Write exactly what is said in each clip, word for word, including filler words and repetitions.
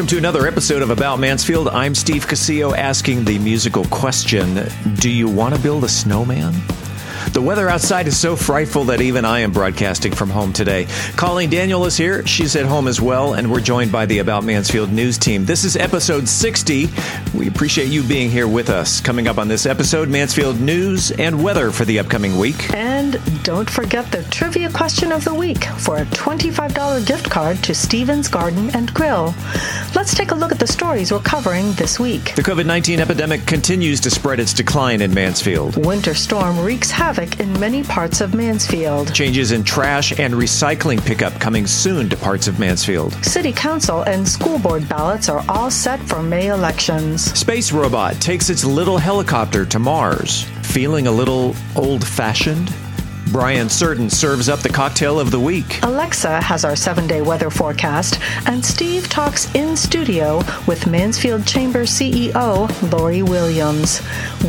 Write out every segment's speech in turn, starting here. Welcome to another episode of About Mansfield. I'm Steve Casillo asking the musical question, do you want to build a snowman? The weather outside is so frightful that even I am broadcasting from home today. Colleen Daniel is here. She's at home as well, and we're joined by the About Mansfield news team. This is episode sixty. We appreciate you being here with us. Coming up on this episode, Mansfield news and weather for the upcoming week. And don't forget the trivia question of the week for a twenty-five dollars gift card to Stephen's Garden and Grill. Let's take a look at the stories we're covering this week. The COVID nineteen epidemic continues to spread its decline in Mansfield. Winter storm wreaks havoc in many parts of Mansfield. Changes in trash and recycling pickup coming soon to parts of Mansfield. City Council and school board ballots are all set for May elections. Space robot takes its little helicopter to Mars. Feeling a little old-fashioned? Brian Certain serves up the cocktail of the week. Alexa has our seven-day weather forecast, and Steve talks in studio with Mansfield Chamber C E O Lori Williams.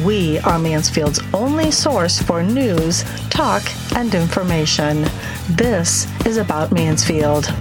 We are Mansfield's only source for news, talk, and information. This is About Mansfield.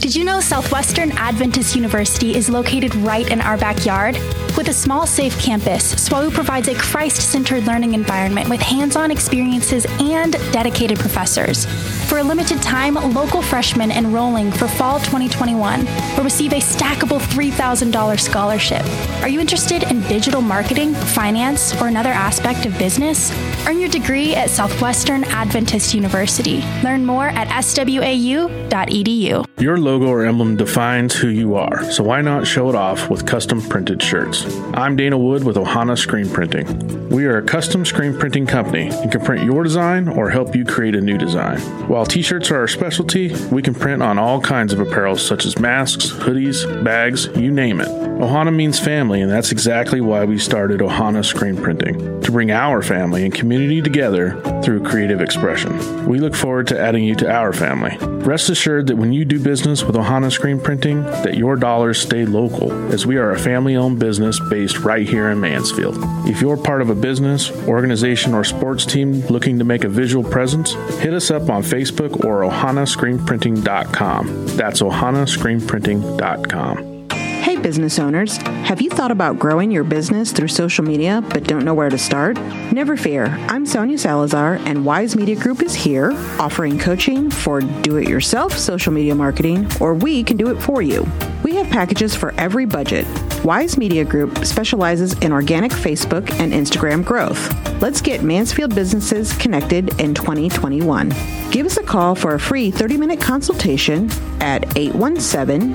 Did you know Southwestern Adventist University is located right in our backyard? With a small, safe campus, S W A U provides a Christ-centered learning environment with hands-on experiences and dedicated professors. For a limited time, local freshmen enrolling for fall twenty twenty-one will receive a stackable three thousand dollars scholarship. Are you interested in digital marketing, finance, or another aspect of business? Earn your degree at Southwestern Adventist University. Learn more at S W A U dot E D U. Your logo or emblem defines who you are, so why not show it off with custom printed shirts? I'm Dana Wood with Ohana Screen Printing. We are a custom screen printing company and can print your design or help you create a new design. While t-shirts are our specialty, we can print on all kinds of apparel such as masks, hoodies, bags, you name it. Ohana means family, and that's exactly why we started Ohana Screen Printing, to bring our family and community together through creative expression. We look forward to adding you to our family. Rest assured that when you do business with Ohana Screen Printing, that your dollars stay local, as we are a family-owned business based right here in Mansfield. If you're part of a business, organization, or sports team looking to make a visual presence, hit us up on Facebook or ohana screen printing dot com. That's ohana screen printing dot com. Hey, business owners, have you thought about growing your business through social media but don't know where to start? Never fear. I'm Sonia Salazar, and Wise Media Group is here offering coaching for do-it-yourself social media marketing, or we can do it for you. We have packages for every budget. Wise Media Group specializes in organic Facebook and Instagram growth. Let's get Mansfield businesses connected in twenty twenty-one. Give us a call for a free thirty-minute consultation at eight one seven,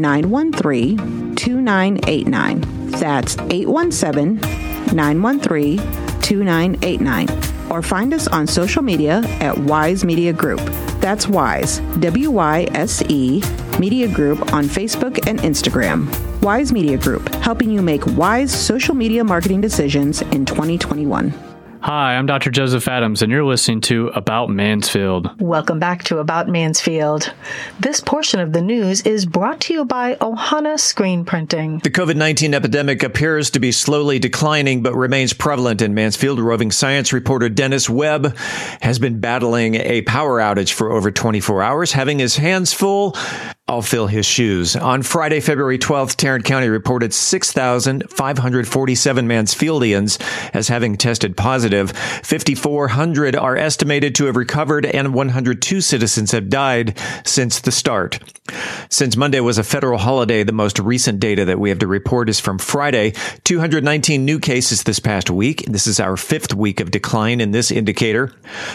nine one three, two nine eight nine. That's eight one seven, nine one three, two nine eight nine. Or find us on social media at Wise Media Group. That's Wise, W Y S E, Media Group on Facebook and Instagram. Wise Media Group, helping you make wise social media marketing decisions in twenty twenty-one. Hi, I'm Doctor Joseph Adams, and you're listening to About Mansfield. Welcome back to About Mansfield. This portion of the news is brought to you by Ohana Screen Printing. The COVID nineteen epidemic appears to be slowly declining, but remains prevalent in Mansfield. Roving science reporter Dennis Webb has been battling a power outage for over twenty-four hours, having his hands full. I'll fill his shoes. On Friday, February twelfth, Tarrant County reported six thousand five hundred forty-seven Mansfieldians as having tested positive. five thousand four hundred are estimated to have recovered, and one hundred two citizens have died since the start. Since Monday was a federal holiday, the most recent data that we have to report is from Friday. two hundred nineteen new cases this past week. This is our fifth week of decline in this indicator.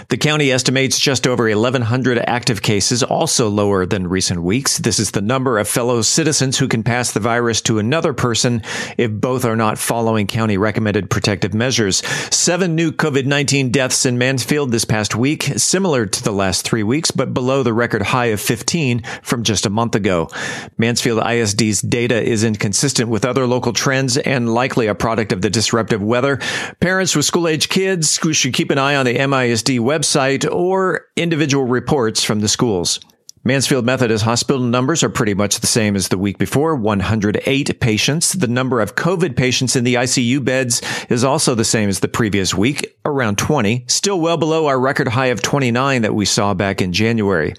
The county estimates just over eleven hundred active cases, also lower than recent weeks. This is the number of fellow citizens who can pass the virus to another person if both are not following county-recommended protective measures. Seven new COVID nineteen deaths in Mansfield this past week, similar to the last three weeks, but below the record high of fifteen from just a month ago. Mansfield I S D's data is inconsistent with other local trends and likely a product of the disruptive weather. Parents with school-age kids should keep an eye on the M I S D website or individual reports from the schools. Mansfield Methodist Hospital numbers are pretty much the same as the week before, one hundred eight patients. The number of COVID patients in the I C U beds is also the same as the previous week, around twenty, still well below our record high of twenty-nine that we saw back in January.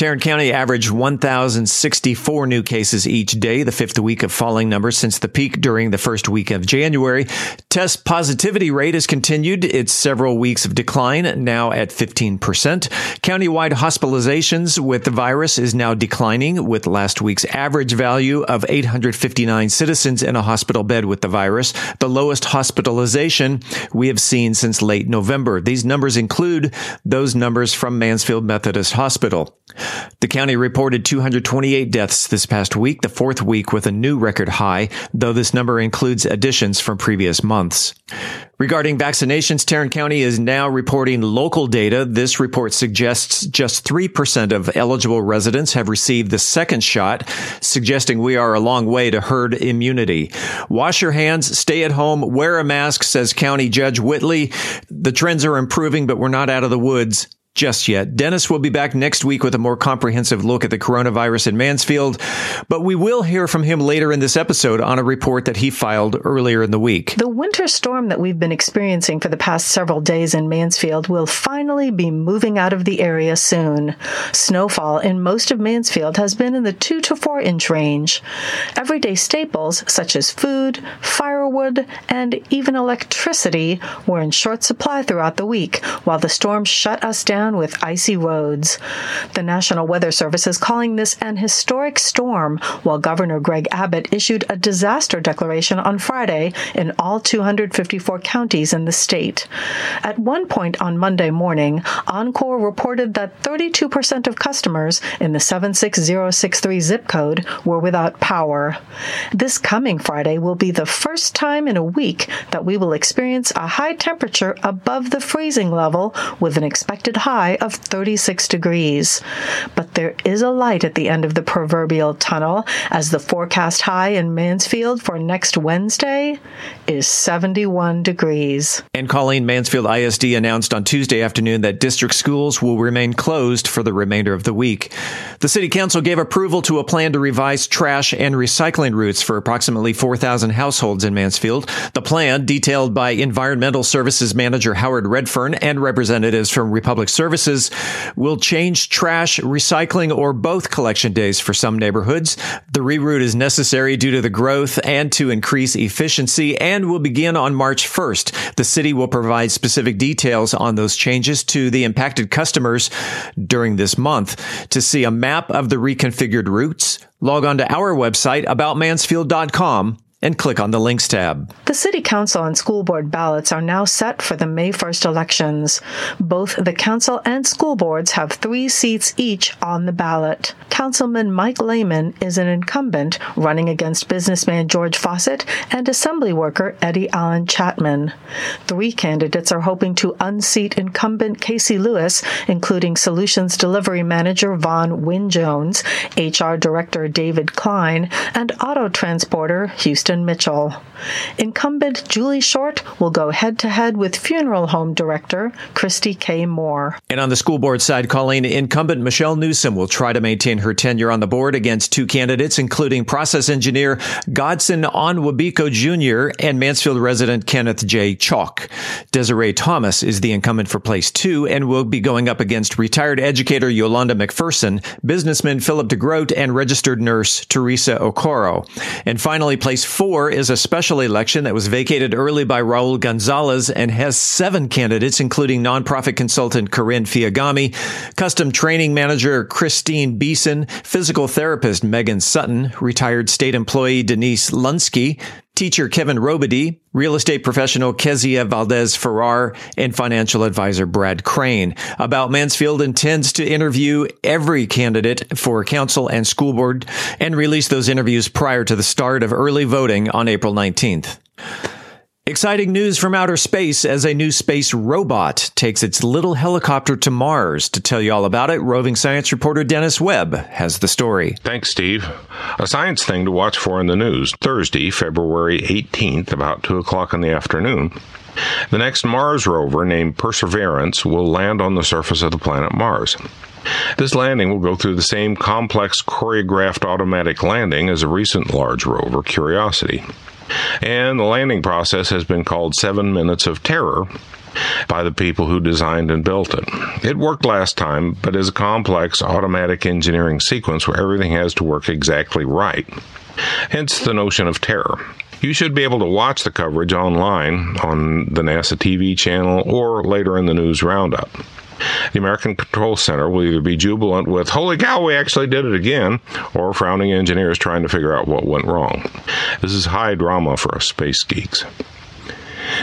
Tarrant County averaged one thousand sixty-four new cases each day, the fifth week of falling numbers since the peak during the first week of January. Test positivity rate has continued its several weeks of decline, now at fifteen percent. Countywide hospitalizations with the virus is now declining, with last week's average value of eight hundred fifty-nine citizens in a hospital bed with the virus, the lowest hospitalization we have seen since late November. These numbers include those numbers from Mansfield Methodist Hospital. The county reported two hundred twenty-eight deaths this past week, the fourth week with a new record high, though this number includes additions from previous months. Regarding vaccinations, Tarrant County is now reporting local data. This report suggests just three percent of eligible residents have received the second shot, suggesting we are a long way to herd immunity. Wash your hands, stay at home, wear a mask, says County Judge Whitley. The trends are improving, but we're not out of the woods just yet. Dennis will be back next week with a more comprehensive look at the coronavirus in Mansfield, but we will hear from him later in this episode on a report that he filed earlier in the week. The winter storm that we've been experiencing for the past several days in Mansfield will finally be moving out of the area soon. Snowfall in most of Mansfield has been in the two to four inch range. Everyday staples such as food, firewood, and even electricity were in short supply throughout the week, while the storm shut us down with icy roads. The National Weather Service is calling this an historic storm, while Governor Greg Abbott issued a disaster declaration on Friday in all two hundred fifty-four counties in the state. At one point on Monday morning, Encore reported that thirty-two percent of customers in the seven six zero six three zip code were without power. This coming Friday will be the first time in a week that we will experience a high temperature above the freezing level, with an expected high high of thirty-six degrees. But there is a light at the end of the proverbial tunnel, as the forecast high in Mansfield for next Wednesday is seventy-one degrees. And Colleen, Mansfield I S D announced on Tuesday afternoon that district schools will remain closed for the remainder of the week. The City Council gave approval to a plan to revise trash and recycling routes for approximately four thousand households in Mansfield. The plan, detailed by Environmental Services Manager Howard Redfern and representatives from Republic Services, will change trash, recycling, or both collection days for some neighborhoods. The reroute is necessary due to the growth and to increase efficiency, and will begin on March first. The city will provide specific details on those changes to the impacted customers during this month. To see a map of the reconfigured routes, log on to our website, about mansfield dot com. and click on the Links tab. The City Council and School Board ballots are now set for the May first elections. Both the Council and School Boards have three seats each on the ballot. Councilman Mike Lehman is an incumbent running against businessman George Fawcett and assembly worker Eddie Allen Chapman. Three candidates are hoping to unseat incumbent Casey Lewis, including Solutions Delivery Manager Vaughn Wynne-Jones, H R Director David Klein, and auto transporter Houston Mitchell. Incumbent Julie Short will go head-to-head with funeral home director Christy K. Moore. And on the school board side, Colleen, incumbent Michelle Newsom will try to maintain her tenure on the board against two candidates, including process engineer Godson Onwabiko Junior and Mansfield resident Kenneth J. Chalk. Desiree Thomas is the incumbent for place two and will be going up against retired educator Yolanda McPherson, businessman Philip DeGroat, and registered nurse Teresa Okoro. And finally, place four Four is a special election that was vacated early by Raul Gonzalez and has seven candidates, including nonprofit consultant Corinne Fiagami, custom training manager Christine Beeson, physical therapist Megan Sutton, retired state employee Denise Lunsky, teacher Kevin Robedy, real estate professional Kezia Valdez-Ferrar, and financial advisor Brad Crane. About Mansfield intends to interview every candidate for council and school board and release those interviews prior to the start of early voting on April nineteenth. Exciting news from outer space as a new space robot takes its little helicopter to Mars. To tell you all about it, roving science reporter Dennis Webb has the story. Thanks, Steve. A science thing to watch for in the news. Thursday, February eighteenth, about two o'clock in the afternoon, the next Mars rover, named Perseverance, will land on the surface of the planet Mars. This landing will go through the same complex choreographed automatic landing as a recent large rover, Curiosity. And the landing process has been called Seven Minutes of Terror, by the people who designed and built it. It worked last time, but is a complex automatic engineering sequence where everything has to work exactly right. Hence the notion of terror. You should be able to watch the coverage online on the NASA T V channel or later in the news roundup. The American Control Center will either be jubilant with, holy cow, we actually did it again, or frowning engineers trying to figure out what went wrong. This is high drama for us space geeks.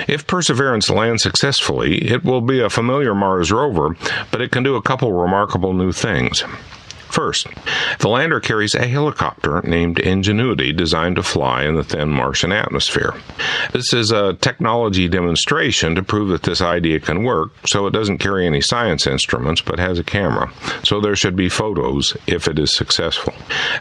If Perseverance lands successfully, it will be a familiar Mars rover, but it can do a couple remarkable new things. First, the lander carries a helicopter named Ingenuity designed to fly in the thin Martian atmosphere. This is a technology demonstration to prove that this idea can work, so it doesn't carry any science instruments but has a camera, so there should be photos if it is successful.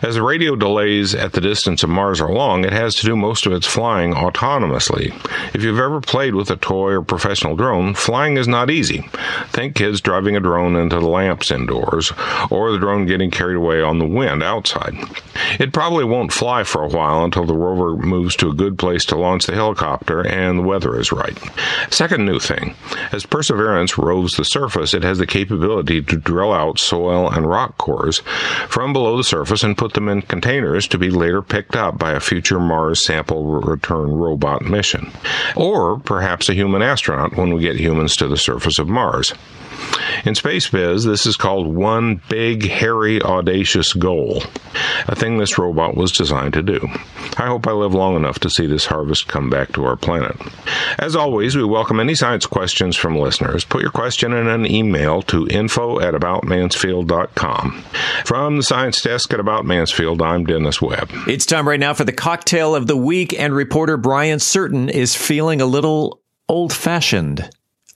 As the radio delays at the distance of Mars are long, it has to do most of its flying autonomously. If you've ever played with a toy or professional drone, flying is not easy. Think kids driving a drone into the lamps indoors, or the drone getting carried away on the wind outside. It probably won't fly for a while until the rover moves to a good place to launch the helicopter and the weather is right. Second new thing, as Perseverance roves the surface, it has the capability to drill out soil and rock cores from below the surface and put them in containers to be later picked up by a future Mars sample return robot mission, or perhaps a human astronaut when we get humans to the surface of Mars. In space biz, this is called one big, hairy, audacious goal, a thing this robot was designed to do. I hope I live long enough to see this harvest come back to our planet. As always, we welcome any science questions from listeners. Put your question in an email to info at about mansfield dot com. From the science desk at About Mansfield, I'm Dennis Webb. It's time right now for the cocktail of the week, and reporter Brian Certain is feeling a little old-fashioned.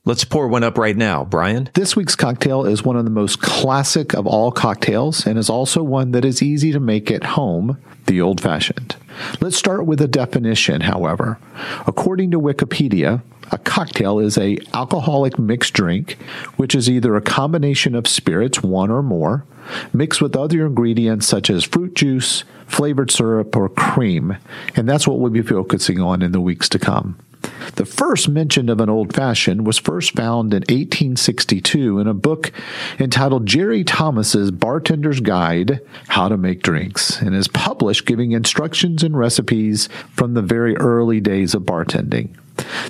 Let's pour one up right now, Brian. This week's cocktail is one of the most classic of all cocktails and is also one that is easy to make at home, the old-fashioned. Let's start with a definition, however. According to Wikipedia, a cocktail is an alcoholic mixed drink, which is either a combination of spirits, one or more, mixed with other ingredients such as fruit juice, flavored syrup, or cream. And that's what we'll be focusing on in the weeks to come. The first mention of an old-fashioned was first found in eighteen sixty-two in a book entitled Jerry Thomas's Bartender's Guide, How to Make Drinks, and is published giving instructions and recipes from the very early days of bartending.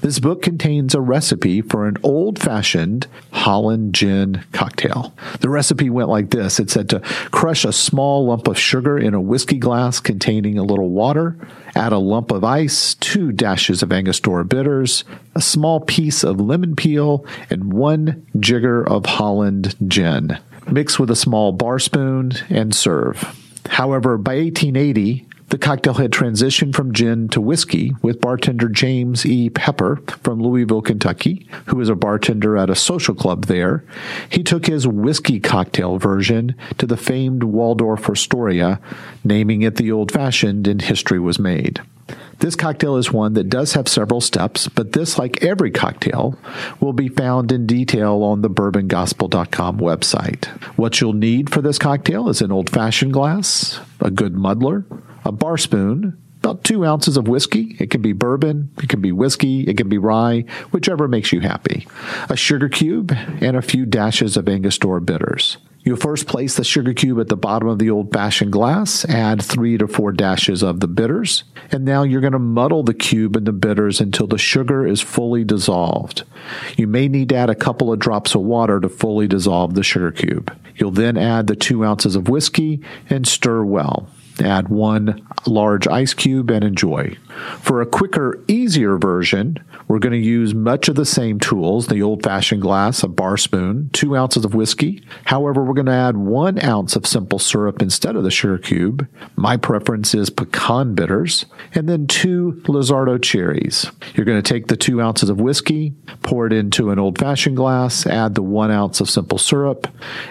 This book contains a recipe for an old-fashioned Holland gin cocktail. The recipe went like this. It said to crush a small lump of sugar in a whiskey glass containing a little water, add a lump of ice, two dashes of Angostura bitters, a small piece of lemon peel, and one jigger of Holland gin. Mix with a small bar spoon and serve. However, by eighteen eighty, the cocktail had transitioned from gin to whiskey with bartender James E. Pepper from Louisville, Kentucky, who was a bartender at a social club there. He took his whiskey cocktail version to the famed Waldorf Astoria, naming it the old-fashioned, and history was made. This cocktail is one that does have several steps, but this, like every cocktail, will be found in detail on the Bourbon Gospel dot com website. What you'll need for this cocktail is an old-fashioned glass, a good muddler, a bar spoon, about two ounces of whiskey. It can be bourbon, it can be whiskey, it can be rye, whichever makes you happy. A sugar cube and a few dashes of Angostura bitters. You'll first place the sugar cube at the bottom of the old-fashioned glass, add three to four dashes of the bitters, and now you're going to muddle the cube and the bitters until the sugar is fully dissolved. You may need to add a couple of drops of water to fully dissolve the sugar cube. You'll then add the two ounces of whiskey and stir well. Add one large ice cube and enjoy. For a quicker, easier version, we're going to use much of the same tools, the old-fashioned glass, a bar spoon, two ounces of whiskey. However, we're going to add one ounce of simple syrup instead of the sugar cube. My preference is pecan bitters, and then two Lizardo cherries. You're going to take the two ounces of whiskey, pour it into an old-fashioned glass, add the one ounce of simple syrup,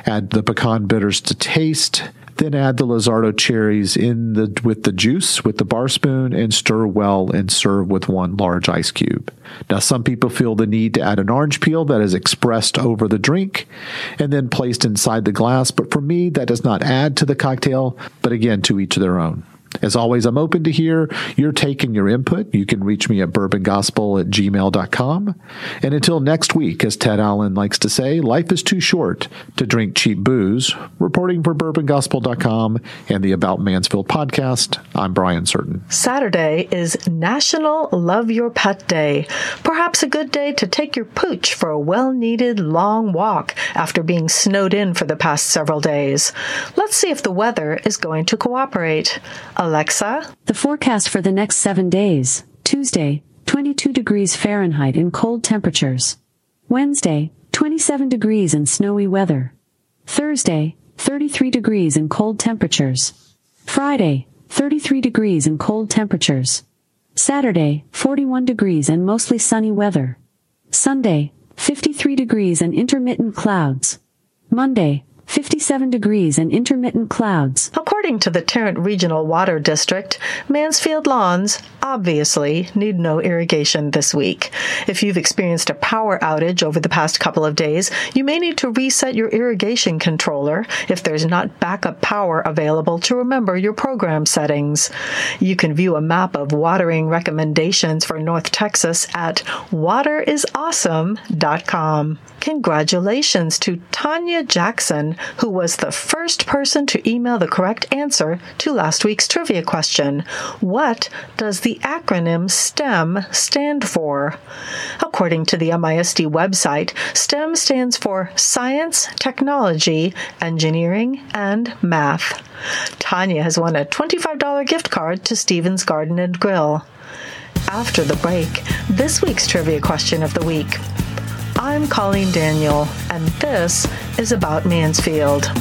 add the pecan bitters to taste. Then add the Lizardo cherries in the with the juice with the bar spoon and stir well and serve with one large ice cube. Now, some people feel the need to add an orange peel that is expressed over the drink and then placed inside the glass. But for me, that does not add to the cocktail, but again, to each their own. As always, I'm open to hear your take and your input. You can reach me at bourbon gospel at gmail dot com. And until next week, as Ted Allen likes to say, life is too short to drink cheap booze. Reporting for bourbon gospel dot com and the About Mansfield podcast, I'm Brian Certain. Saturday is National Love Your Pet Day. Perhaps a good day to take your pooch for a well-needed long walk after being snowed in for the past several days. Let's see if the weather is going to cooperate. Alexa? The forecast for the next seven days. Tuesday, twenty-two degrees Fahrenheit and cold temperatures. Wednesday, twenty-seven degrees and snowy weather. Thursday, thirty-three degrees and cold temperatures. Friday, thirty-three degrees and cold temperatures. Saturday, forty-one degrees and mostly sunny weather. Sunday, fifty-three degrees and intermittent clouds. Monday, fifty-seven degrees and intermittent clouds. According to the Tarrant Regional Water District, Mansfield lawns obviously need no irrigation this week. If you've experienced a power outage over the past couple of days, you may need to reset your irrigation controller if there's not backup power available to remember your program settings. You can view a map of watering recommendations for North Texas at water is awesome dot com. Congratulations to Tanya Jackson, who was the first person to email the correct answer to last week's trivia question. What does the acronym STEM stand for? According to the M I S D website, STEM stands for Science, Technology, Engineering, and Math. Tanya has won a twenty-five dollars gift card to Stephen's Garden and Grill. After the break, this week's trivia question of the week. I'm Colleen Daniel, and this is About Mansfield.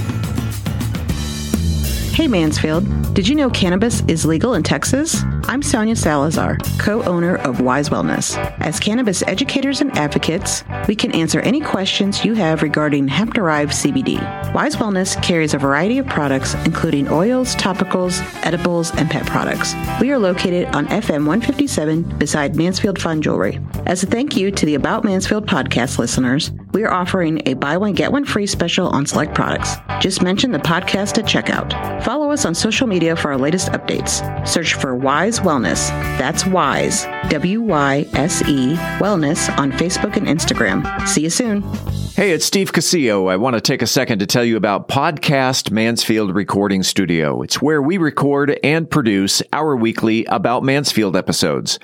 Hey Mansfield, did you know cannabis is legal in Texas? I'm Sonia Salazar, co-owner of Wise Wellness. As cannabis educators and advocates, we can answer any questions you have regarding hemp-derived C B D. Wise Wellness carries a variety of products, including oils, topicals, edibles, and pet products. We are located on F M one fifty-seven beside Mansfield Fine Jewelry. As a thank you to the About Mansfield podcast listeners, we are offering a buy one, get one free special on select products. Just mention the podcast at checkout. Follow us on social media for our latest updates. Search for Wise Wellness. That's Wise, W Y S E, Wellness on Facebook and Instagram. See you soon. Hey, it's Steve Casillo. I want to take a second to tell you about Podcast Mansfield Recording Studio. It's where we record and produce our weekly About Mansfield episodes.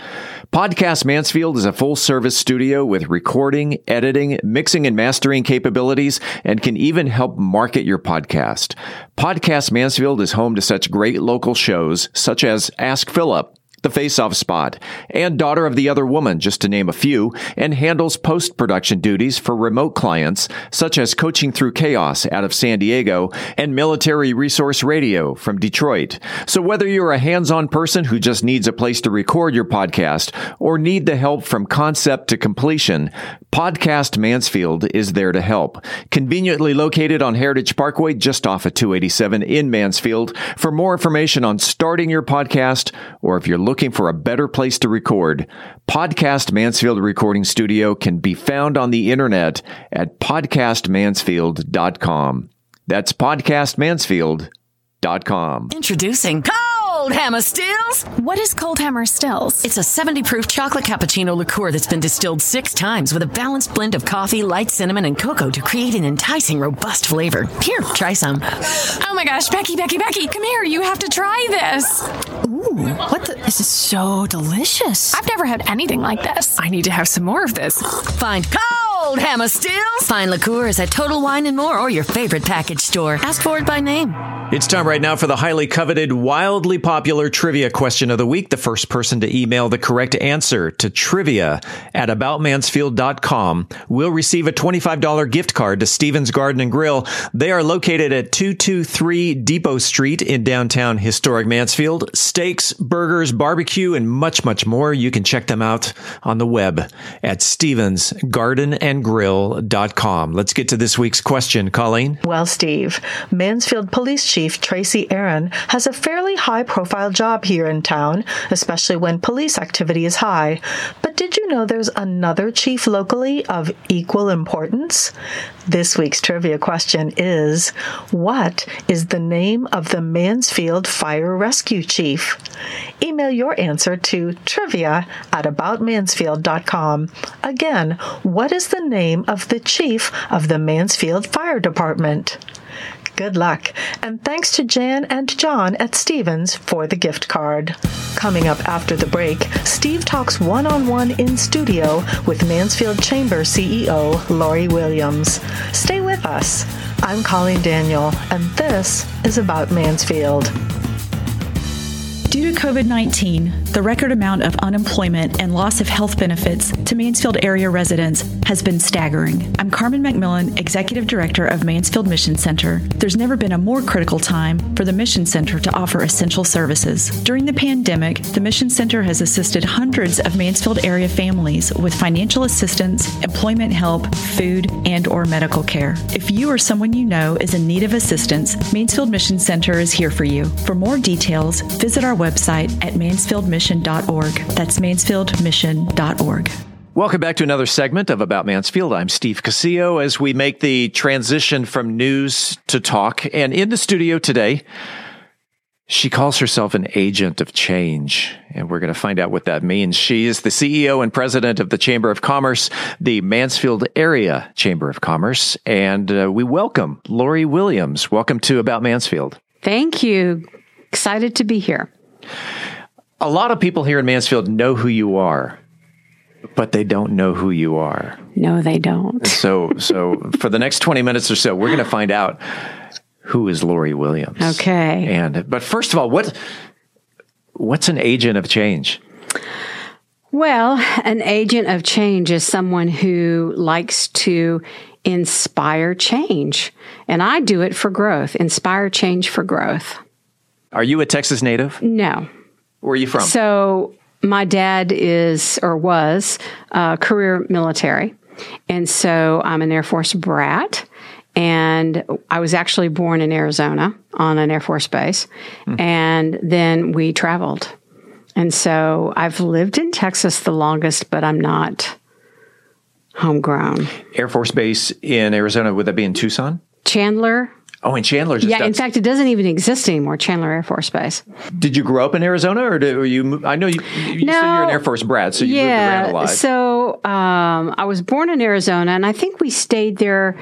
Podcast Mansfield is a full-service studio with recording, editing, mixing, and mastering capabilities, and can even help market your podcast. Podcast Mansfield is home to such great local shows such as Ask Philip, The Face-Off Spot, and Daughter of the Other Woman, just to name a few, and handles post-production duties for remote clients, such as Coaching Through Chaos out of San Diego and Military Resource Radio from Detroit. So whether you're a hands-on person who just needs a place to record your podcast or need the help from concept to completion, Podcast Mansfield is there to help. Conveniently located on Heritage Parkway, just off of two eighty-seven in Mansfield. For more information on starting your podcast, or if you're looking Looking for a better place to record, Podcast Mansfield Recording Studio can be found on the internet at podcast mansfield dot com. That's podcast mansfield dot com. Introducing Cold Hammer Stills. What is Cold Hammer Stills? It's a seventy proof chocolate cappuccino liqueur that's been distilled six times with a balanced blend of coffee, light cinnamon, and cocoa to create an enticing, robust flavor. Here, try some. Oh my gosh, Becky, Becky, Becky, come here. You have to try this. Ooh, what the? This is so delicious. I've never had anything like this. I need to have some more of this. Find Cold Hammer Stills. Find liqueurs at Total Wine and More or your favorite package store. Ask for it by name. It's time right now for the highly coveted, wildly popular trivia question of the week. The first person to email the correct answer to trivia at about mansfield dot com will receive a twenty-five dollars gift card to Stephen's Garden and Grill. They are located at two twenty-three Depot Street in downtown historic Mansfield. Steaks, burgers, barbecue, and much, much more. You can check them out on the web at stevens garden and grill dot com. Let's get to this week's question, Colleen. Well, Steve, Mansfield Police Chief Tracy Aaron has a fairly high-profile job here in town, especially when police activity is high. But did you know there's another chief locally of equal importance? This week's trivia question is, what is the name of the Mansfield Fire Rescue Chief? Email your answer to trivia at about mansfield dot com. Again, what is the name of the chief of the Mansfield Fire Department? Good luck, and thanks to Jan and John at Stevens for the gift card. Coming up after the break, Steve talks one-on-one in studio with Mansfield Chamber C E O Lori Williams. Stay with us. I'm Colleen Daniel, and this is About Mansfield. Due to COVID nineteen, the record amount of unemployment and loss of health benefits to Mansfield area residents has been staggering. I'm Carmen McMillan, Executive Director of Mansfield Mission Center. There's never been a more critical time for the Mission Center to offer essential services. During the pandemic, the Mission Center has assisted hundreds of Mansfield area families with financial assistance, employment help, food, and or medical care. If you or someone you know is in need of assistance, Mansfield Mission Center is here for you. For more details, visit our website. website at mansfield mission dot org. That's mansfield mission dot org. Welcome back to another segment of About Mansfield. I'm Steve Casillo as we make the transition from news to talk. And in the studio today, she calls herself an agent of change, and we're going to find out what that means. She is the C E O and president of the Chamber of Commerce, the Mansfield Area Chamber of Commerce, and uh, we welcome Lori Williams. Welcome to About Mansfield. Thank you. Excited to be here. A lot of people here in Mansfield know who you are, but they don't know who you are. No, they don't. So so for the next twenty minutes or so, we're going to find out who is Lori Williams. Okay. And but first of all, what what's an agent of change? Well, an agent of change is someone who likes to inspire change. And I do it for growth, inspire change for growth. Are you a Texas native? No. Where are you from? So my dad is, or was, uh, career military. And so I'm an Air Force brat. And I was actually born in Arizona on an Air Force base. Mm. And then we traveled. And so I've lived in Texas the longest, but I'm not homegrown. Air Force base in Arizona, would that be in Tucson? Chandler. Oh, and Chandler just Yeah, does. In fact, it doesn't even exist anymore, Chandler Air Force Base. Did you grow up in Arizona, or did or you, I know you, you no, said you're an Air Force brat, so you yeah, moved around a lot. So um, I was born in Arizona, and I think we stayed there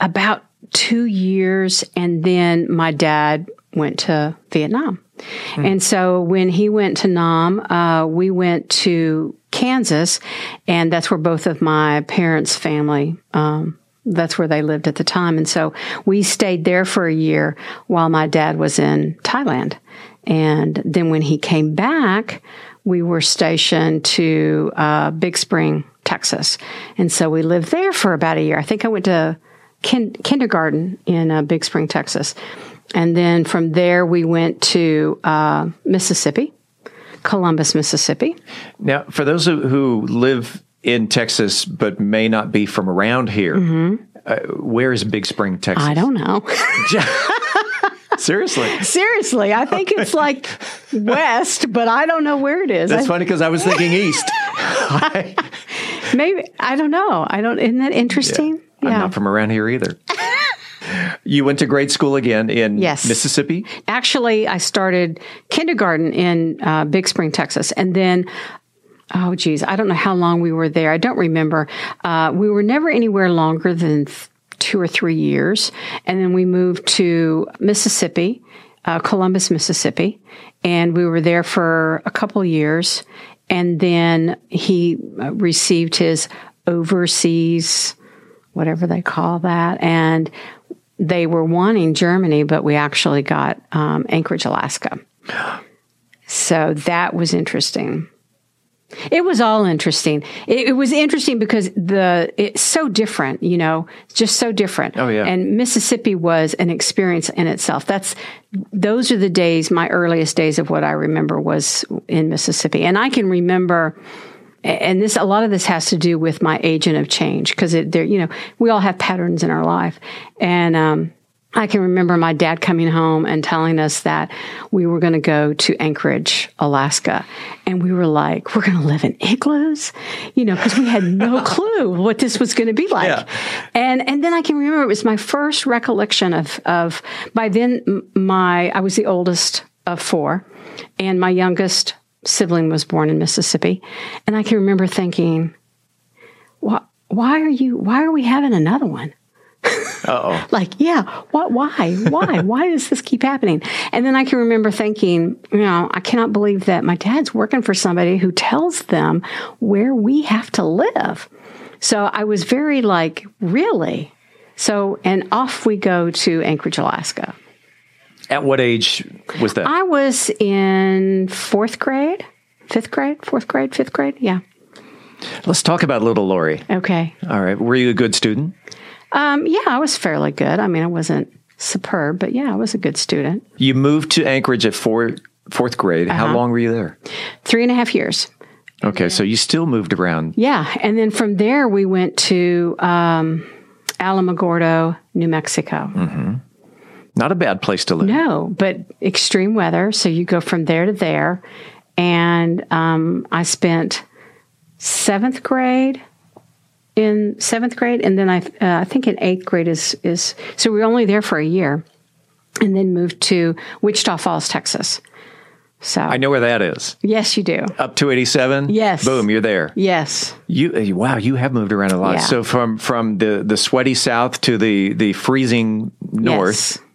about two years, and then my dad went to Vietnam. Hmm. And so when he went to Nam, uh, we went to Kansas, and that's where both of my parents' family um That's where they lived at the time. And so we stayed there for a year while my dad was in Thailand. And then when he came back, we were stationed to uh, Big Spring, Texas. And so we lived there for about a year. I think I went to kin- kindergarten in uh, Big Spring, Texas. And then from there, we went to uh, Mississippi, Columbus, Mississippi. Now, for those who live in Texas, but may not be from around here. Mm-hmm. Uh, where is Big Spring, Texas? I don't know. Seriously? Seriously. I think it's like west, but I don't know where it is. That's I, funny because I was thinking east. Maybe. I don't know. I don't. Isn't that interesting? Yeah. Yeah. I'm not from around here either. You went to grade school again in yes. Mississippi? Actually, I started kindergarten in uh, Big Spring, Texas, and then Oh, geez. I don't know how long we were there. I don't remember. Uh, we were never anywhere longer than th- two or three years. And then we moved to Mississippi, uh, Columbus, Mississippi. And we were there for a couple years. And then he received his overseas, whatever they call that. And they were wanting Germany, but we actually got um, Anchorage, Alaska. So that was interesting. It was all interesting. It, it was interesting because the it's so different, you know, just so different. Oh, yeah. And Mississippi was an experience in itself. That's those are the days, my earliest days of what I remember was in Mississippi. And I can remember, and this a lot of this has to do with my agent of change because, you know, we all have patterns in our life. And um, I can remember my dad coming home and telling us that we were going to go to Anchorage, Alaska. And we were like, we're going to live in igloos, you know, because we had no clue what this was going to be like. Yeah. And and then I can remember it was my first recollection of, of by then my, I was the oldest of four, and my youngest sibling was born in Mississippi. And I can remember thinking, why, why are you, why are we having another one? Uh-oh. Like, yeah, what, why, why, why does this keep happening? And then I can remember thinking, you know, I cannot believe that my dad's working for somebody who tells them where we have to live. So I was very like, really? So, and off we go to Anchorage, Alaska. At what age was that? I was in fourth grade, fifth grade, fourth grade, fifth grade. Yeah. Let's talk about little Lori. Okay. All right. Were you a good student? Um, yeah, I was fairly good. I mean, I wasn't superb, but yeah, I was a good student. You moved to Anchorage at four, fourth grade. Uh-huh. How long were you there? Three and a half years. Okay, so you still moved around. Yeah, and then from there we went to um, Alamogordo, New Mexico. Mm-hmm. Not a bad place to live. No, but extreme weather, so you go from there to there. And um, I spent seventh grade... in seventh grade, and then I, uh, I think in eighth grade is, is, so we were only there for a year, and then moved to Wichita Falls, Texas. So I know where that is. Yes, you do. Up to eighty-seven? Yes. Boom, you're there. Yes. You Wow, you have moved around a lot. Yeah. So from, from the, the sweaty south to the, the freezing north. Yes.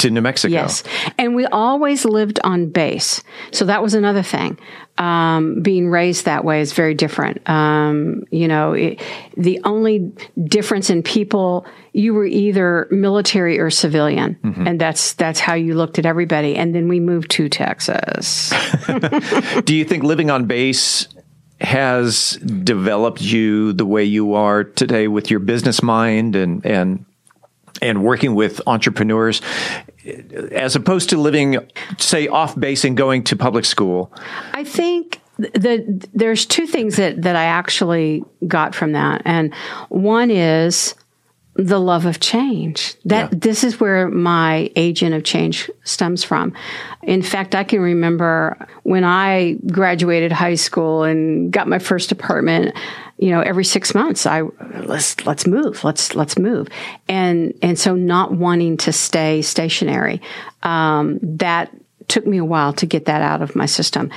To New Mexico. Yes. And we always lived on base. So that was another thing. Um, being raised that way is very different. Um, you know, it, the only difference in people, you were either military or civilian. Mm-hmm. And that's that's how you looked at everybody. And then we moved to Texas. Do you think living on base has developed you the way you are today with your business mind and and and working with entrepreneurs, as opposed to living, say, off base and going to public school? I think the, there's two things that, that I actually got from that. And one is the love of change. That yeah. This is where my agent of change stems from. In fact, I can remember when I graduated high school and got my first apartment, you know, every six months, I let's let's move, let's let's move, and and so not wanting to stay stationary, um, that took me a while to get that out of my system.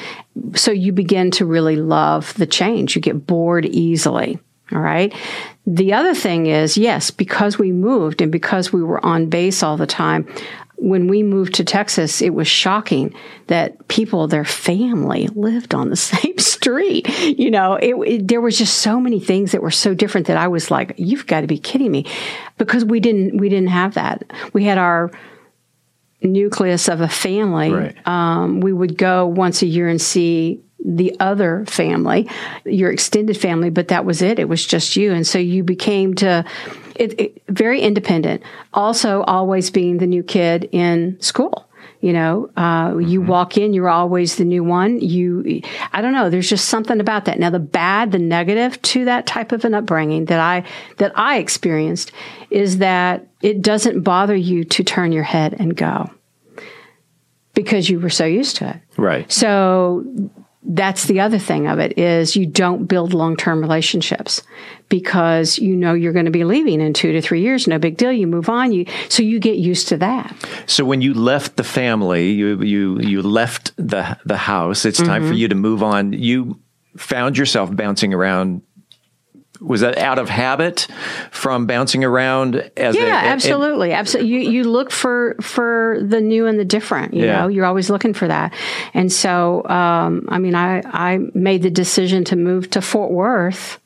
So you begin to really love the change. You get bored easily. All right. The other thing is, yes, because we moved and because we were on base all the time. When we moved to Texas, it was shocking that people, their family, lived on the same street. You know, it, it, there was just so many things that were so different that I was like, "You've got to be kidding me," because we didn't we didn't have that. We had our nucleus of a family. Right. Um, we would go once a year and see the other family, your extended family, but that was it. It was just you, and so you became to. It, it, very independent. Also, always being the new kid in school. You know, uh, mm-hmm. you walk in, you're always the new one. You, I don't know. There's just something about that. Now, the bad, the negative to that type of an upbringing that I that I experienced is that it doesn't bother you to turn your head and go because you were so used to it. Right. So. That's the other thing of it is you don't build long-term relationships because you know you're going to be leaving in two to three years. No big deal. You move on. You so you get used to that. So when you left the family, you you you left the the house. It's time mm-hmm. for you to move on. You found yourself bouncing around. Was that out of habit from bouncing around? As yeah, a, a, absolutely. A, absolutely. You, you look for, for the new and the different, you yeah. know, you're always looking for that. And so, um, I mean, I, I made the decision to move to Fort Worth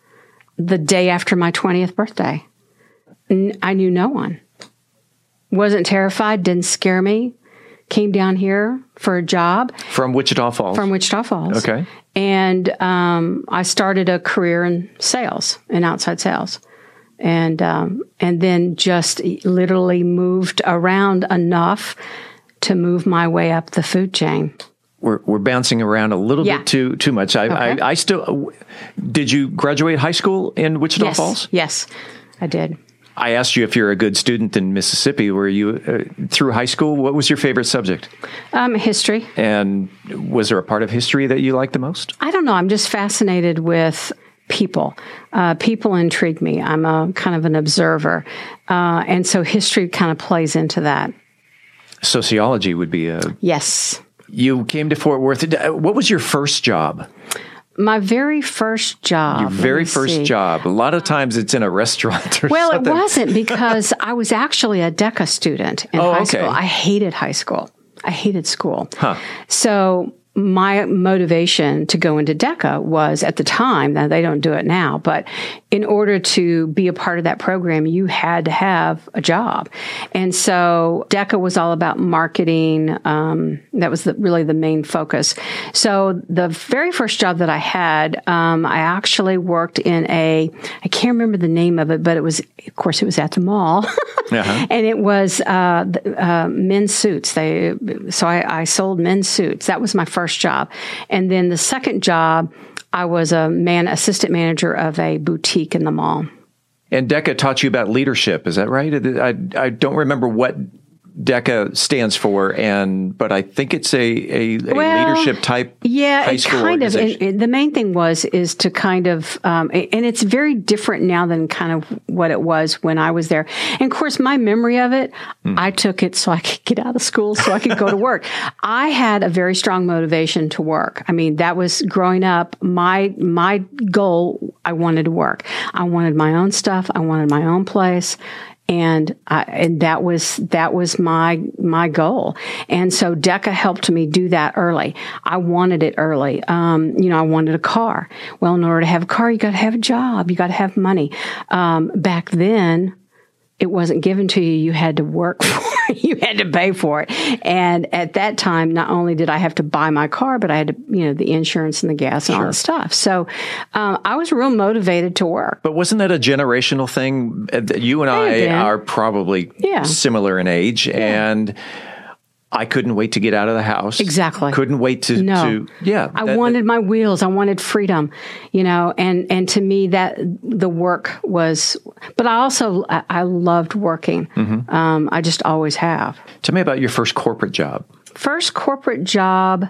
the day after my twentieth birthday. I knew no one. Wasn't terrified, didn't scare me. Came down here for a job. From Wichita Falls? From Wichita Falls. Okay. And um, I started a career in sales, in outside sales. And um, and then just literally moved around enough to move my way up the food chain. We're we're bouncing around a little yeah. bit too too much. I, okay. I, I still... Did you graduate high school in Wichita yes. Falls? Yes, I did. I asked you if you're a good student in Mississippi. Were you uh, through high school? What was your favorite subject? Um, history. And was there a part of history that you liked the most? I don't know. I'm just fascinated with people. Uh, people intrigue me. I'm a kind of an observer. Uh, and so history kind of plays into that. Sociology would be a... Yes. You came to Fort Worth. What was your first job? My very first job. Your very first see. job. A lot of times it's in a restaurant or well, something. Well, it wasn't because I was actually a DECA student in oh, high okay. school. I hated high school. I hated school. Huh. So my motivation to go into DECA was at the time, now they don't do it now, but in order to be a part of that program, you had to have a job. And so DECA was all about marketing. Um, that was the, really the main focus. So the very first job that I had, um, I actually worked in a, I can't remember the name of it, but it was, of course, it was at the mall. uh-huh. And it was uh, uh, men's suits. They So I, I sold men's suits. That was my first job. And then the second job, I was a man, assistant manager of a boutique in the mall. And DECA taught you about leadership, is that right? I, I don't remember what DECA stands for, and but I think it's a, a, a well, leadership type yeah, high school kind of, organization. And, and the main thing was is to kind of, um, and it's very different now than kind of what it was when I was there. And of course, my memory of it, mm. I took it so I could get out of school, so I could go to work. I had a very strong motivation to work. I mean, that was growing up. My my goal, I wanted to work. I wanted my own stuff. I wanted my own place. And I, and that was that was my my goal, and so DECA helped me do that early. I wanted it early. Um, you know, I wanted a car. Well, in order to have a car, you got to have a job. You got to have money. Um, back then, it wasn't given to you. You had to work for it. You had to pay for it. And at that time, not only did I have to buy my car, but I had to, you know, the insurance and the gas and sure. all that stuff. So um, I was real motivated to work. But wasn't that a generational thing? You and I, I are probably yeah. similar in age. Yeah. And I couldn't wait to get out of the house. Exactly. Couldn't wait to, no. to yeah. I that, wanted that. my wheels. I wanted freedom, you know, and, and to me that the work was, but I also, I, I loved working. Mm-hmm. Um, I just always have. Tell me about your first corporate job. First corporate job.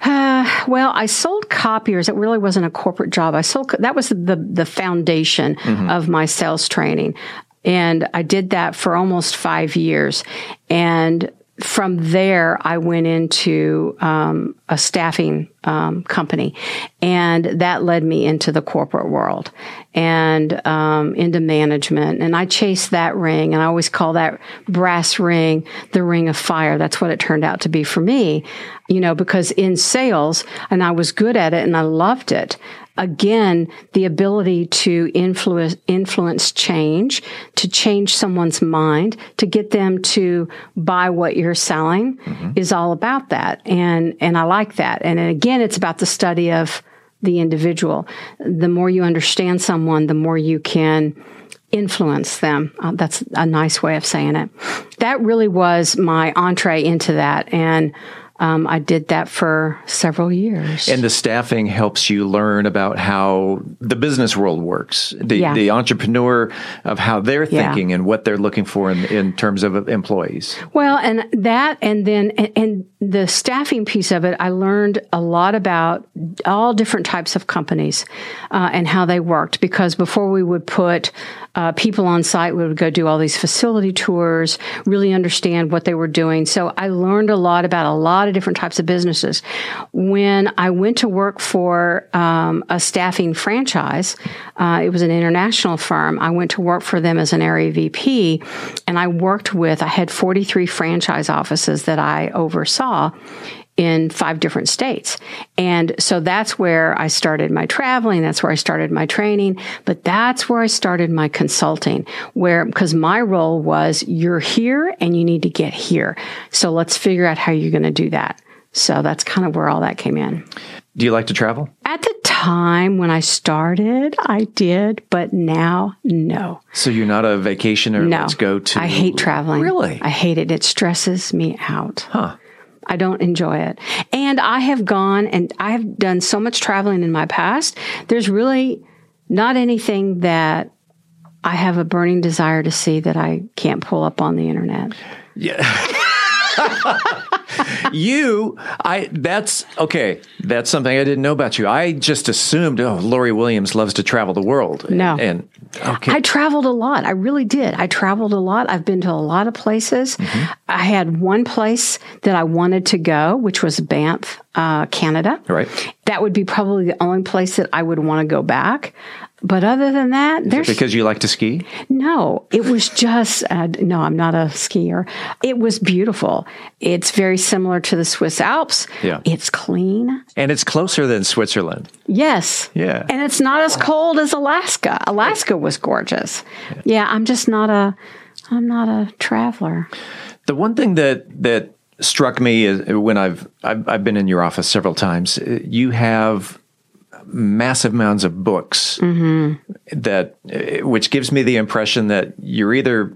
Uh, well, I sold copiers. It really wasn't a corporate job. I sold, that was the, the foundation mm-hmm. of my sales training. And I did that for almost five years. And from there, I went into um, a staffing um, company, and that led me into the corporate world and um, into management. And I chased that ring, and I always call that brass ring the ring of fire. That's what it turned out to be for me, you know, because in sales, and I was good at it, and I loved it. Again, the ability to influence, influence change, to change someone's mind, to get them to buy what you're selling mm-hmm. is all about that. And, and I like that. And again, it's about the study of the individual. The more you understand someone, the more you can influence them. Uh, that's a nice way of saying it. That really was my entree into that. And Um, I did that for several years. And the staffing helps you learn about how the business world works, the, yeah. the entrepreneur of how they're thinking yeah. and what they're looking for in, in terms of employees. Well, and that, and then, and, and the staffing piece of it, I learned a lot about all different types of companies uh, and how they worked, because before we would put uh, people on site, we would go do all these facility tours, really understand what they were doing. So I learned a lot about a lot of different types of businesses. When I went to work for um, a staffing franchise, uh, it was an international firm. I went to work for them as an area V P, and I worked with, I had forty-three franchise offices that I oversaw in five different states. And so that's where I started my traveling. That's where I started my training. But that's where I started my consulting, where, because my role was, you're here and you need to get here. So let's figure out how you're going to do that. So that's kind of where all that came in. Do you like to travel? At the time when I started, I did, but now, no. So you're not a vacationer? No. Let's go to... I hate traveling. Really? I hate it. It stresses me out. Huh. I don't enjoy it. And I have gone and I have done so much traveling in my past. There's really not anything that I have a burning desire to see that I can't pull up on the internet. Yeah. you, I, that's, okay, that's something I didn't know about you. I just assumed, oh, Lori Williams loves to travel the world. And, no. And, okay. I traveled a lot. I really did. I traveled a lot. I've been to a lot of places. Mm-hmm. I had one place that I wanted to go, which was Banff, uh, Canada. Right. That would be probably the only place that I would want to go back. But other than that, Is there's... It because you like to ski? No, it was just, uh, no, I'm not a skier. It was beautiful. It's very similar to the Swiss Alps. Yeah. It's clean. And it's closer than Switzerland. Yes. Yeah. And it's not as cold as Alaska. Alaska was gorgeous. Yeah, yeah I'm just not a, I'm not a traveler. The one thing that, that struck me is when I've, I've, I've been in your office several times, you have massive mounds of books mm-hmm. that, which gives me the impression that you're either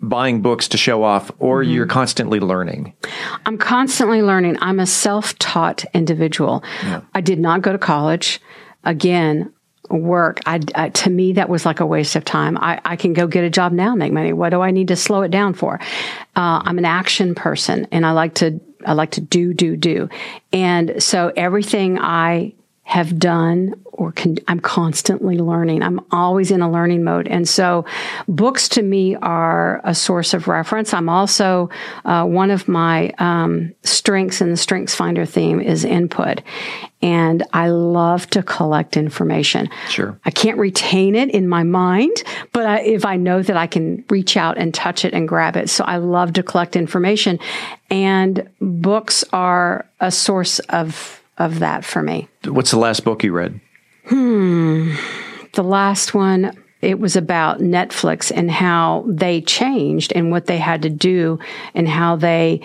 buying books to show off or mm-hmm. you're constantly learning. I'm constantly learning. I'm a self-taught individual. Yeah. I did not go to college. Again, work. I, I, to me, that was like a waste of time. I, I can go get a job now and make money. What do I need to slow it down for? Uh, I'm an action person and I like to, I like to do, do, do. And so everything I have done or can, I'm constantly learning. I'm always in a learning mode. And so books to me are a source of reference. I'm also, uh, one of my um, strengths in the Strengths Finder theme is input. And I love to collect information. Sure. I can't retain it in my mind, but I, if I know that I can reach out and touch it and grab it. So I love to collect information. And books are a source of of that for me. What's the last book you read? Hmm. The last one, it was about Netflix and how they changed and what they had to do and how they,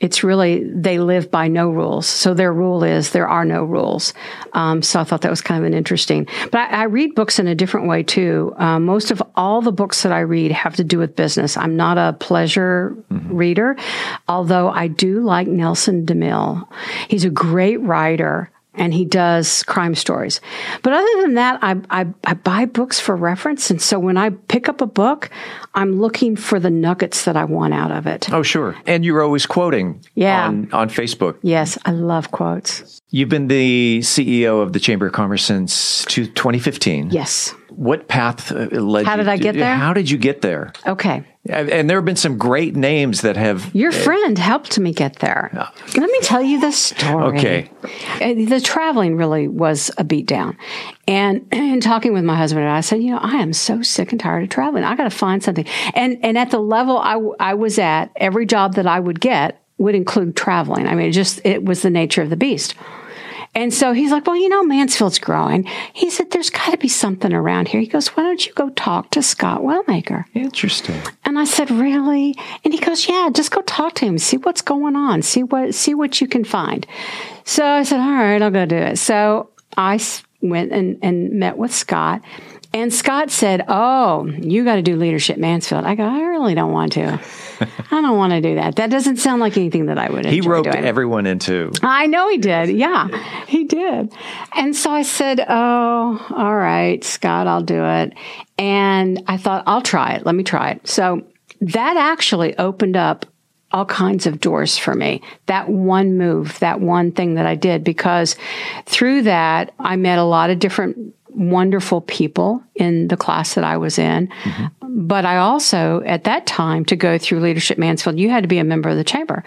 it's really, they live by no rules. So their rule is there are no rules. Um, so I thought that was kind of an interesting, but I, I read books in a different way too. Uh, most of all the books that I read have to do with business. I'm not a pleasure mm-hmm. reader, although I do like Nelson DeMille. He's a great writer and he does crime stories. But other than that, I, I, I buy books for reference. And so when I pick up a book, I'm looking for the nuggets that I want out of it. Oh, sure. And you're always quoting yeah. on, on Facebook. Yes, I love quotes. You've been the C E O of the Chamber of Commerce since twenty fifteen. Yes. What path led How you did I to, get there? How did you get there? Okay. And there have been some great names that have... Your friend uh, helped me get there. Uh, Let me tell you the story. Okay. The traveling really was a beatdown. And in talking with my husband, and I said, you know, I am so sick and tired of traveling. I got to find something. And and at the level I, I was at, every job that I would get would include traveling. I mean, it just it was the nature of the beast. And so he's like, well, you know, Mansfield's growing. He said, there's got to be something around here. He goes, why don't you go talk to Scott Wellmaker? Interesting. And I said, really? And he goes, yeah, just go talk to him. See what's going on. See what see what you can find. So I said, all right, I'll go do it. So I went and, and met with Scott. And Scott said, oh, you got to do Leadership Mansfield. I go, I really don't want to. I don't want to do that. That doesn't sound like anything that I would enjoy. He roped doing. everyone into. I know he did. Yeah, he did. And so I said, oh, all right, Scott, I'll do it. And I thought, I'll try it. Let me try it. So that actually opened up all kinds of doors for me. That one move, that one thing that I did, because through that, I met a lot of different wonderful people in the class that I was in. Mm-hmm. But I also, at that time, to go through Leadership Mansfield, you had to be a member of the Chamber.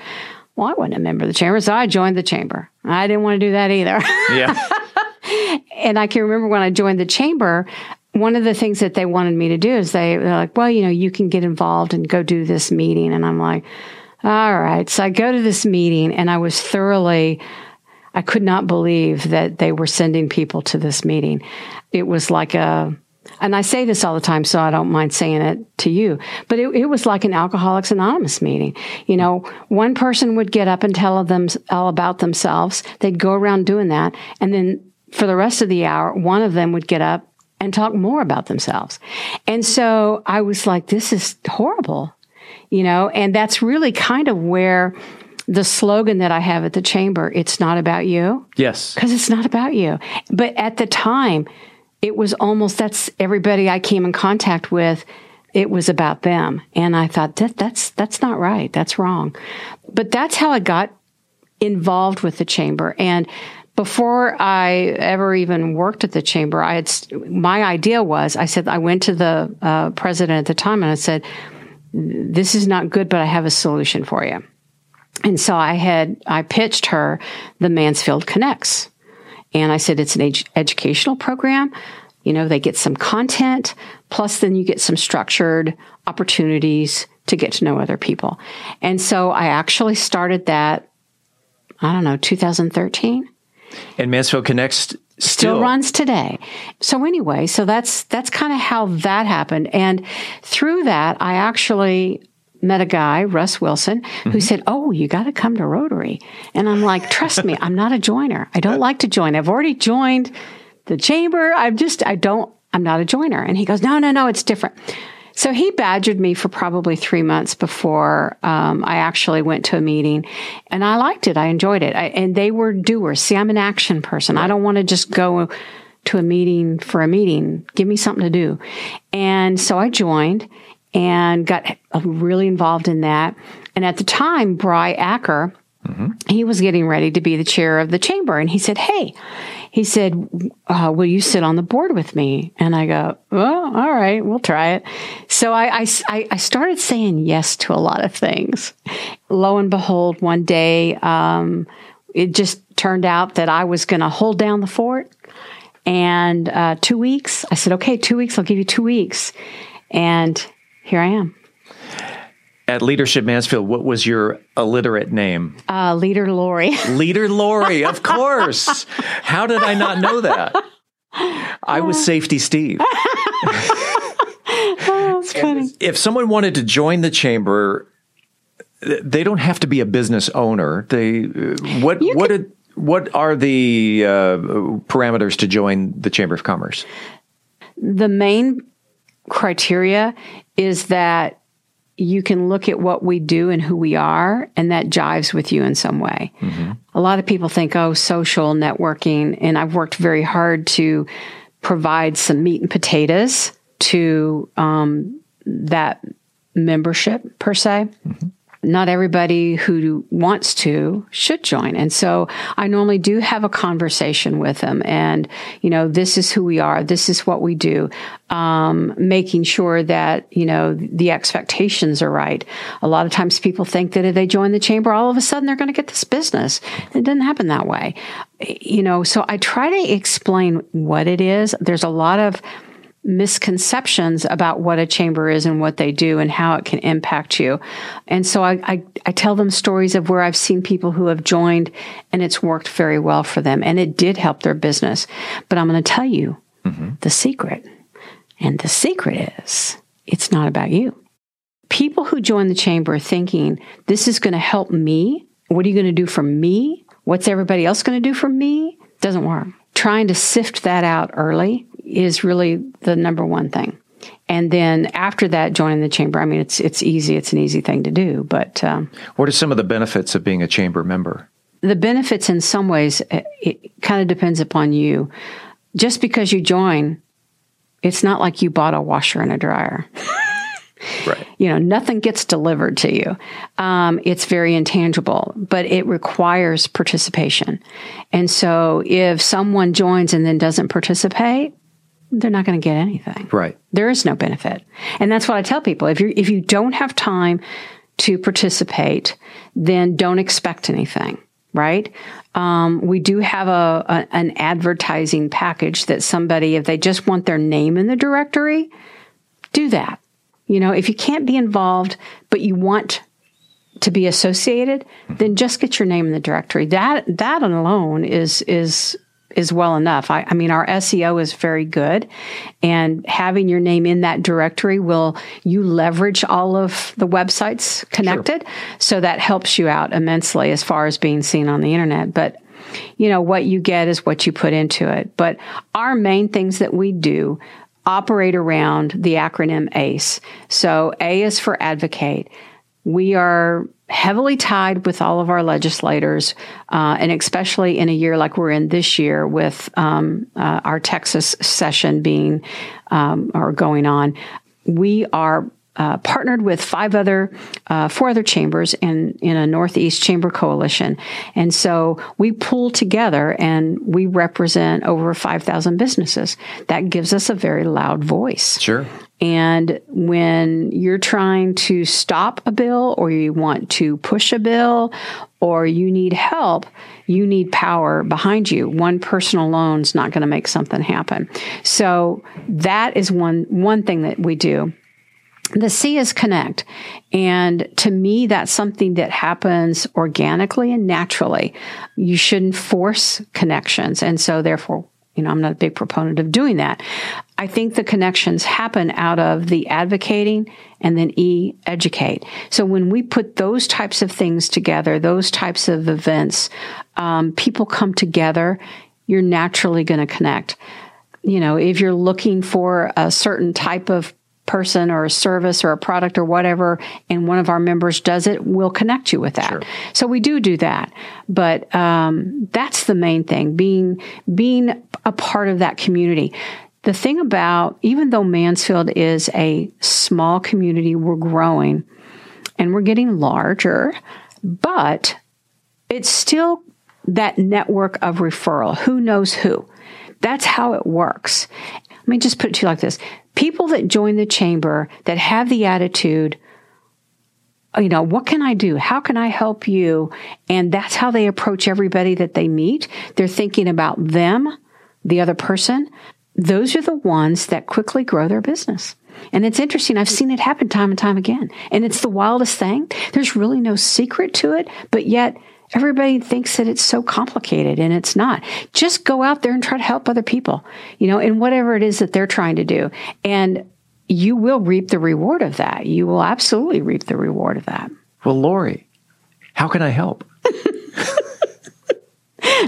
Well, I wasn't a member of the Chamber, so I joined the Chamber. I didn't want to do that either. Yeah. And I can remember when I joined the Chamber, one of the things that they wanted me to do is they were like, well, you know, you can get involved and go do this meeting. And I'm like, all right. So I go to this meeting, and I was thoroughly... I could not believe that they were sending people to this meeting. It was like a, and I say this all the time, so I don't mind saying it to you, but it, it was like an Alcoholics Anonymous meeting. You know, one person would get up and tell them all about themselves. They'd go around doing that. And then for the rest of the hour, one of them would get up and talk more about themselves. And so I was like, this is horrible, you know, and that's really kind of where the slogan that I have at the Chamber, it's not about you. Yes. Because it's not about you. But at the time, it was almost, that's everybody I came in contact with, it was about them. And I thought, that, that's that's not right. That's wrong. But that's how I got involved with the chamber. And before I ever even worked at the chamber, I had my idea was, I said, I went to the uh, president at the time and I said, this is not good, but I have a solution for you. And so I had, I pitched her the Mansfield Connects. And I said, it's an ed- educational program. You know, they get some content, plus then you get some structured opportunities to get to know other people. And so I actually started that, I don't know, two thousand thirteen. And Mansfield Connects st- still. still runs today. So anyway, so that's that's kind of how that happened. And through that, I actually met a guy, Russ Wilson, who mm-hmm. said, oh, you got to come to Rotary. And I'm like, trust me, I'm not a joiner. I don't like to join. I've already joined the chamber. I'm just, I don't, I'm not a joiner. And he goes, no, no, no, it's different. So he badgered me for probably three months before um, I actually went to a meeting, and I liked it. I enjoyed it. I, and they were doers. See, I'm an action person. Right. I don't want to just go to a meeting for a meeting. Give me something to do. And so I joined and got really involved in that. And at the time, Bry Acker, mm-hmm. he was getting ready to be the chair of the chamber. And he said, hey, he said, uh, will you sit on the board with me? And I go, oh, all right, we'll try it. So I, I, I started saying yes to a lot of things. Lo and behold, one day, um, it just turned out that I was going to hold down the fort. And uh, two weeks, I said, okay, two weeks, I'll give you two weeks. And here I am. At Leadership Mansfield, what was your alliterate name? Uh, Leader Lori. Leader Lori, of course. How did I not know that? I was Safety Steve. Oh, that's funny. And if someone wanted to join the chamber, they don't have to be a business owner. They what you what could, did, what are the uh, parameters to join the Chamber of Commerce? The main criteria is that you can look at what we do and who we are, and that jives with you in some way. Mm-hmm. A lot of people think, oh, social networking, and I've worked very hard to provide some meat and potatoes to um, that membership, per se. Mm-hmm. Not everybody who wants to should join. And so I normally do have a conversation with them. And, you know, this is who we are. This is what we do. Um, making sure that, you know, the expectations are right. A lot of times people think that if they join the chamber, all of a sudden they're going to get this business. It doesn't happen that way. You know, so I try to explain what it is. There's a lot of misconceptions about what a chamber is and what they do and how it can impact you. And so I, I, I tell them stories of where I've seen people who have joined and it's worked very well for them and it did help their business. But I'm going to tell you mm-hmm. the secret. And the secret is it's not about you. People who join the chamber thinking, this is going to help me. What are you going to do for me? What's everybody else going to do for me? Doesn't work. Trying to sift that out early is really the number one thing. And then after that, joining the chamber, I mean, it's it's easy. It's an easy thing to do. But um, what are some of the benefits of being a chamber member? The benefits in some ways, it kind of depends upon you. Just because you join, it's not like you bought a washer and a dryer. Right. You know, nothing gets delivered to you. Um, it's very intangible, but it requires participation. And so if someone joins and then doesn't participate, they're not going to get anything. Right. There is no benefit. And that's what I tell people. If you if you don't have time to participate, then don't expect anything, right? Um, we do have a, a an advertising package that somebody, if they just want their name in the directory, do that. You know, if you can't be involved, but you want to be associated, mm-hmm. then just get your name in the directory. That that alone is is... is well enough. I, I mean, our S E O is very good, and having your name in that directory will you leverage all of the websites connected. Sure. So that helps you out immensely as far as being seen on the internet. But you know, what you get is what you put into it. But our main things that we do operate around the acronym ACE. So A is for advocate. We are heavily tied with all of our legislators, uh, and especially in a year like we're in this year with um, uh, our Texas session being um, or going on. We are uh, partnered with five other, uh, four other chambers in, in a Northeast Chamber Coalition. And so we pool together and we represent over five thousand businesses. That gives us a very loud voice. Sure. And when you're trying to stop a bill or you want to push a bill or you need help, you need power behind you. One person alone is not going to make something happen. So that is one one thing that we do. The C is connect. And to me, that's something that happens organically and naturally. You shouldn't force connections. And so therefore, you know, I'm not a big proponent of doing that. I think the connections happen out of the advocating and then E, educate. So when we put those types of things together, those types of events, um, people come together, you're naturally going to connect. You know, if you're looking for a certain type of person or a service or a product or whatever, and one of our members does it, we'll connect you with that. Sure. So we do do that. But um, that's the main thing, being being a part of that community. The thing about, even though Mansfield is a small community, we're growing and we're getting larger, but it's still that network of referral. Who knows who? That's how it works. Let me just put it to you like this. People that join the chamber that have the attitude, you know, what can I do? How can I help you? And that's how they approach everybody that they meet. They're thinking about them, the other person. Those are the ones that quickly grow their business. And it's interesting. I've seen it happen time and time again. And it's the wildest thing. There's really no secret to it, but yet everybody thinks that it's so complicated, and it's not. Just go out there and try to help other people, you know, in whatever it is that they're trying to do. And you will reap the reward of that. You will absolutely reap the reward of that. Well, Lori, how can I help?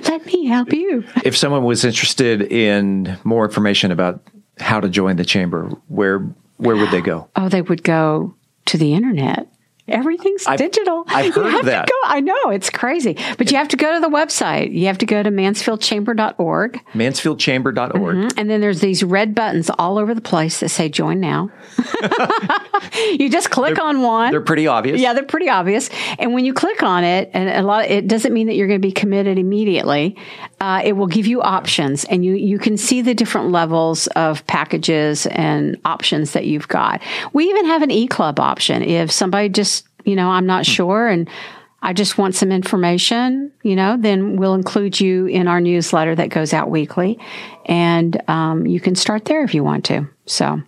Let me help you. If someone was interested in more information about how to join the chamber, where where would they go? Oh, they would go to the internet. Everything's I've, digital. I've heard you have that. To go, I know, it's crazy. But you have to go to the website. You have to go to mansfield chamber dot org. mansfield chamber dot org. Mm-hmm. And then there's these red buttons all over the place that say join now. You just click they're, on one. They're pretty obvious. Yeah, they're pretty obvious. And when you click on it, and a lot, it doesn't mean that you're going to be committed immediately. Uh, it will give you options, and you, you can see the different levels of packages and options that you've got. We even have an e-club option. If somebody just you know, I'm not sure, and I just want some information, you know, then we'll include you in our newsletter that goes out weekly. And um, you can start there if you want to. So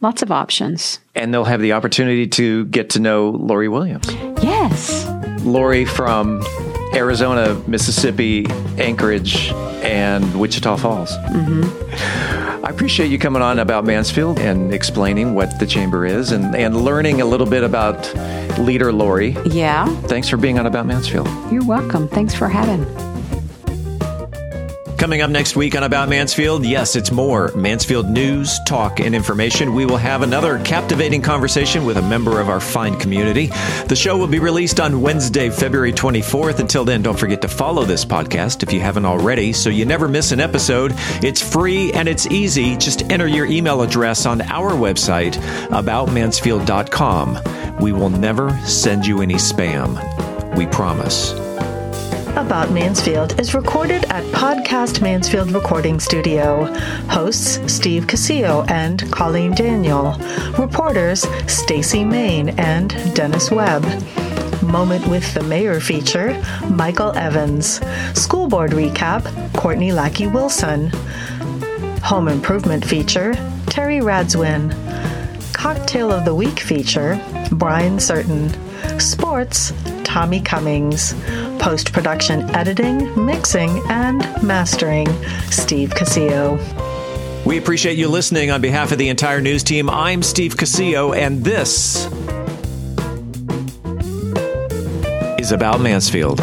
lots of options. And they'll have the opportunity to get to know Lori Williams. Yes. Lori from Arizona, Mississippi, Anchorage, and Wichita Falls. Mm-hmm. I appreciate you coming on about Mansfield and explaining what the chamber is and, and learning a little bit about Leader Lori. Yeah. Thanks for being on About Mansfield. You're welcome. Thanks for having me. Coming up next week on About Mansfield, yes, it's more Mansfield news, talk, and information. We will have another captivating conversation with a member of our fine community. The show will be released on Wednesday, February twenty-fourth. Until then, don't forget to follow this podcast if you haven't already, so you never miss an episode. It's free and it's easy. Just enter your email address on our website, about mansfield dot com. We will never send you any spam. We promise. About Mansfield is recorded at Podcast Mansfield Recording Studio. Hosts Steve Casillo and Colleen Daniel. Reporters Stacy Main and Dennis Webb. Moment with the Mayor feature, Michael Evans. School Board recap, Courtney Lackey Wilson. Home Improvement feature, Terry Radzwin. Cocktail of the Week feature, Brian Certain. Sports, Tommy Cummings. Post-production editing, mixing, and mastering, Steve Casillo. We appreciate you listening. On behalf of the entire news team, I'm Steve Casillo, and this is About Mansfield.